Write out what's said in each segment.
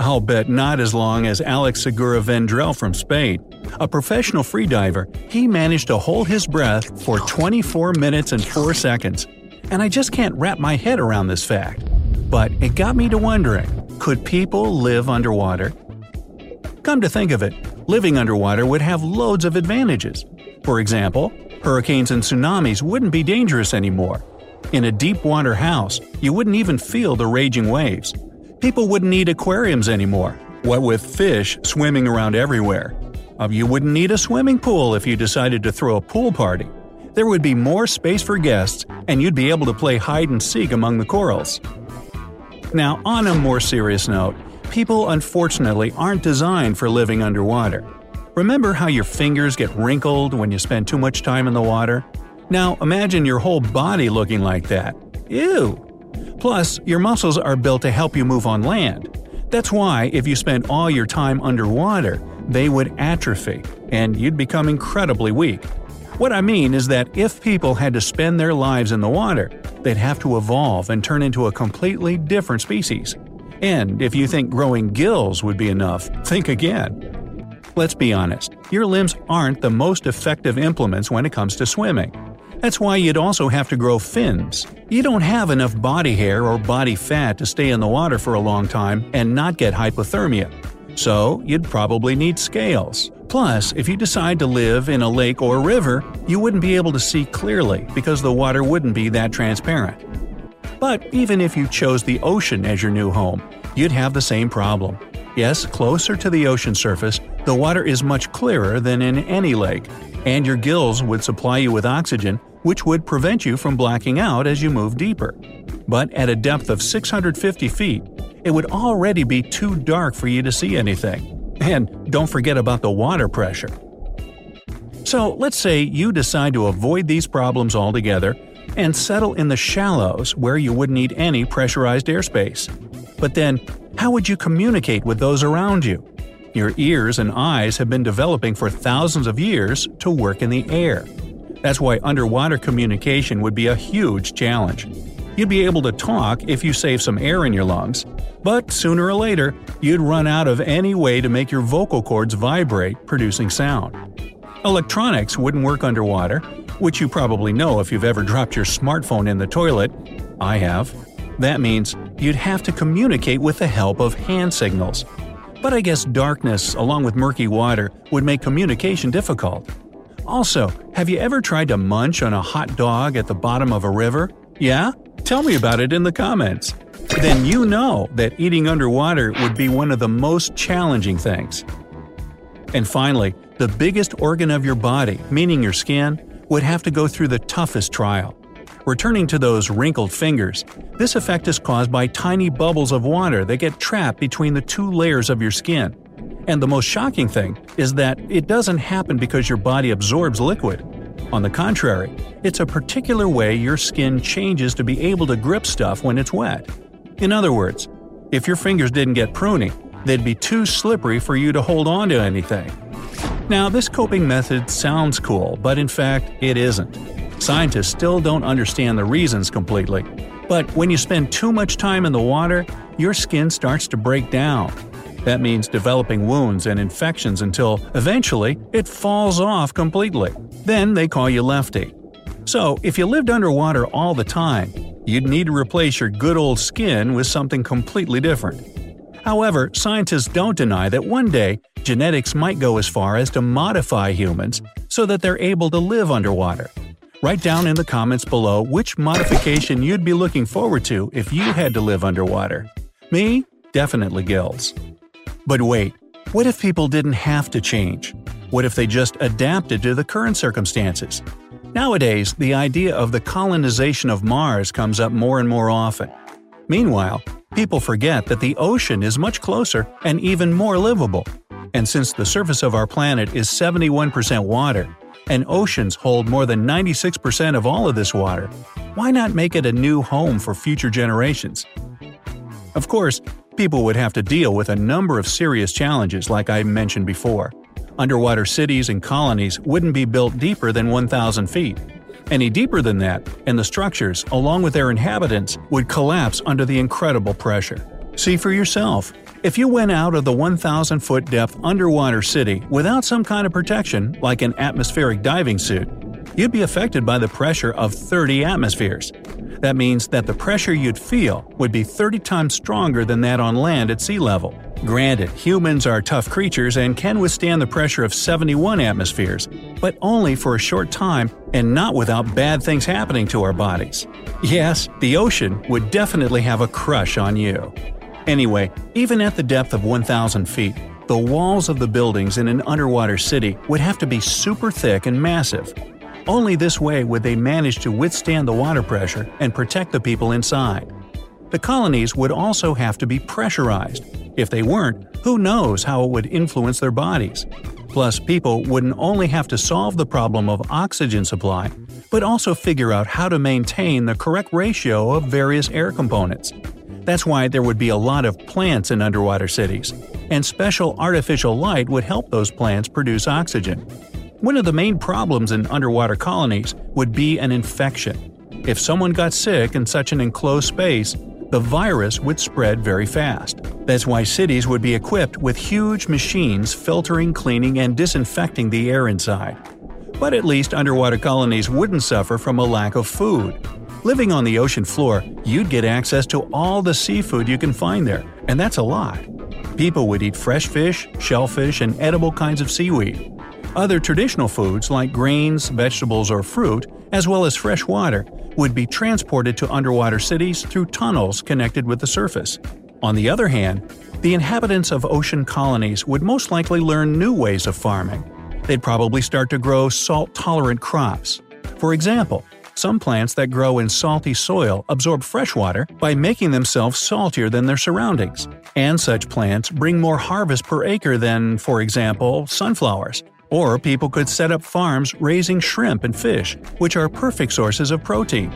I'll bet not as long as Alex Segura Vendrell from Spain. A professional freediver, he managed to hold his breath for 24 minutes and 4 seconds. And I just can't wrap my head around this fact. But it got me to wondering, could people live underwater? Come to think of it, living underwater would have loads of advantages. For example, hurricanes and tsunamis wouldn't be dangerous anymore. In a deep water house, you wouldn't even feel the raging waves. People wouldn't need aquariums anymore, what with fish swimming around everywhere. You wouldn't need a swimming pool if you decided to throw a pool party. There would be more space for guests, and you'd be able to play hide and seek among the corals. Now, on a more serious note, people unfortunately aren't designed for living underwater. Remember how your fingers get wrinkled when you spend too much time in the water? Now, imagine your whole body looking like that. Ew! Plus, your muscles are built to help you move on land. That's why, if you spent all your time underwater, they would atrophy, and you'd become incredibly weak. What I mean is that if people had to spend their lives in the water, they'd have to evolve and turn into a completely different species. And if you think growing gills would be enough, think again. Let's be honest, your limbs aren't the most effective implements when it comes to swimming. That's why you'd also have to grow fins. You don't have enough body hair or body fat to stay in the water for a long time and not get hypothermia. So, you'd probably need scales. Plus, if you decide to live in a lake or river, you wouldn't be able to see clearly because the water wouldn't be that transparent. But even if you chose the ocean as your new home, you'd have the same problem. Yes, closer to the ocean surface, the water is much clearer than in any lake, and your gills would supply you with oxygen, which would prevent you from blacking out as you move deeper. But at a depth of 650 feet, it would already be too dark for you to see anything. And don't forget about the water pressure. So let's say you decide to avoid these problems altogether and settle in the shallows where you wouldn't need any pressurized airspace. But then, how would you communicate with those around you? Your ears and eyes have been developing for thousands of years to work in the air. That's why underwater communication would be a huge challenge. You'd be able to talk if you save some air in your lungs, but sooner or later, you'd run out of any way to make your vocal cords vibrate, producing sound. Electronics wouldn't work underwater, which you probably know if you've ever dropped your smartphone in the toilet. I have. That means you'd have to communicate with the help of hand signals. But I guess darkness, along with murky water, would make communication difficult. Also, have you ever tried to munch on a hot dog at the bottom of a river? Yeah? Tell me about it in the comments. Then you know that eating underwater would be one of the most challenging things. And finally, the biggest organ of your body, meaning your skin, would have to go through the toughest trial. Returning to those wrinkled fingers, this effect is caused by tiny bubbles of water that get trapped between the 2 layers of your skin. And the most shocking thing is that it doesn't happen because your body absorbs liquid. On the contrary, it's a particular way your skin changes to be able to grip stuff when it's wet. In other words, if your fingers didn't get pruning, they'd be too slippery for you to hold on to anything. Now, this coping method sounds cool, but in fact, it isn't. Scientists still don't understand the reasons completely. But when you spend too much time in the water, your skin starts to break down. That means developing wounds and infections until, eventually, it falls off completely. Then they call you lefty. So, if you lived underwater all the time, you'd need to replace your good old skin with something completely different. However, scientists don't deny that one day, genetics might go as far as to modify humans so that they're able to live underwater. Write down in the comments below which modification you'd be looking forward to if you had to live underwater. Me? Definitely gills. But wait, what if people didn't have to change? What if they just adapted to the current circumstances? Nowadays, the idea of the colonization of Mars comes up more and more often. Meanwhile, people forget that the ocean is much closer and even more livable. And since the surface of our planet is 71% water, and oceans hold more than 96% of all of this water, why not make it a new home for future generations? Of course, people would have to deal with a number of serious challenges like I mentioned before. Underwater cities and colonies wouldn't be built deeper than 1,000 feet. Any deeper than that, and the structures, along with their inhabitants, would collapse under the incredible pressure. See for yourself. If you went out of the 1,000-foot depth underwater city without some kind of protection, like an atmospheric diving suit, you'd be affected by the pressure of 30 atmospheres. That means that the pressure you'd feel would be 30 times stronger than that on land at sea level. Granted, humans are tough creatures and can withstand the pressure of 71 atmospheres, but only for a short time and not without bad things happening to our bodies. Yes, the ocean would definitely have a crush on you. Anyway, even at the depth of 1,000 feet, the walls of the buildings in an underwater city would have to be super thick and massive. Only this way would they manage to withstand the water pressure and protect the people inside. The colonies would also have to be pressurized. If they weren't, who knows how it would influence their bodies. Plus, people wouldn't only have to solve the problem of oxygen supply, but also figure out how to maintain the correct ratio of various air components. That's why there would be a lot of plants in underwater cities, and special artificial light would help those plants produce oxygen. One of the main problems in underwater colonies would be an infection. If someone got sick in such an enclosed space, the virus would spread very fast. That's why cities would be equipped with huge machines filtering, cleaning, and disinfecting the air inside. But at least underwater colonies wouldn't suffer from a lack of food. Living on the ocean floor, you'd get access to all the seafood you can find there, and that's a lot. People would eat fresh fish, shellfish, and edible kinds of seaweed. Other traditional foods like grains, vegetables, or fruit, as well as fresh water, would be transported to underwater cities through tunnels connected with the surface. On the other hand, the inhabitants of ocean colonies would most likely learn new ways of farming. They'd probably start to grow salt-tolerant crops. For example, some plants that grow in salty soil absorb fresh water by making themselves saltier than their surroundings. And such plants bring more harvest per acre than, for example, sunflowers. Or people could set up farms raising shrimp and fish, which are perfect sources of protein.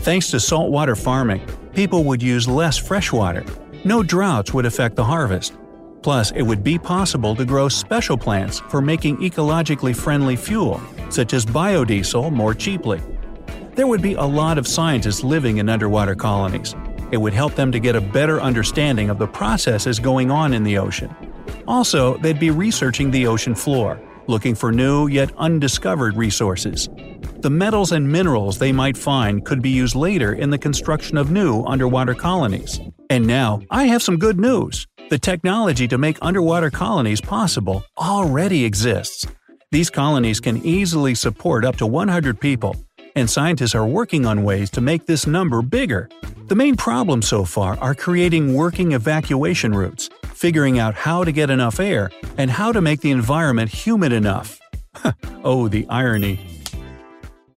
Thanks to saltwater farming, people would use less fresh water. No droughts would affect the harvest. Plus, it would be possible to grow special plants for making ecologically friendly fuel, such as biodiesel, more cheaply. There would be a lot of scientists living in underwater colonies. It would help them to get a better understanding of the processes going on in the ocean. Also, they'd be researching the ocean floor, looking for new yet undiscovered resources. The metals and minerals they might find could be used later in the construction of new underwater colonies. And now, I have some good news! The technology to make underwater colonies possible already exists. These colonies can easily support up to 100 people, and scientists are working on ways to make this number bigger. The main problems so far are creating working evacuation routes, figuring out how to get enough air, and how to make the environment humid enough. Oh, the irony.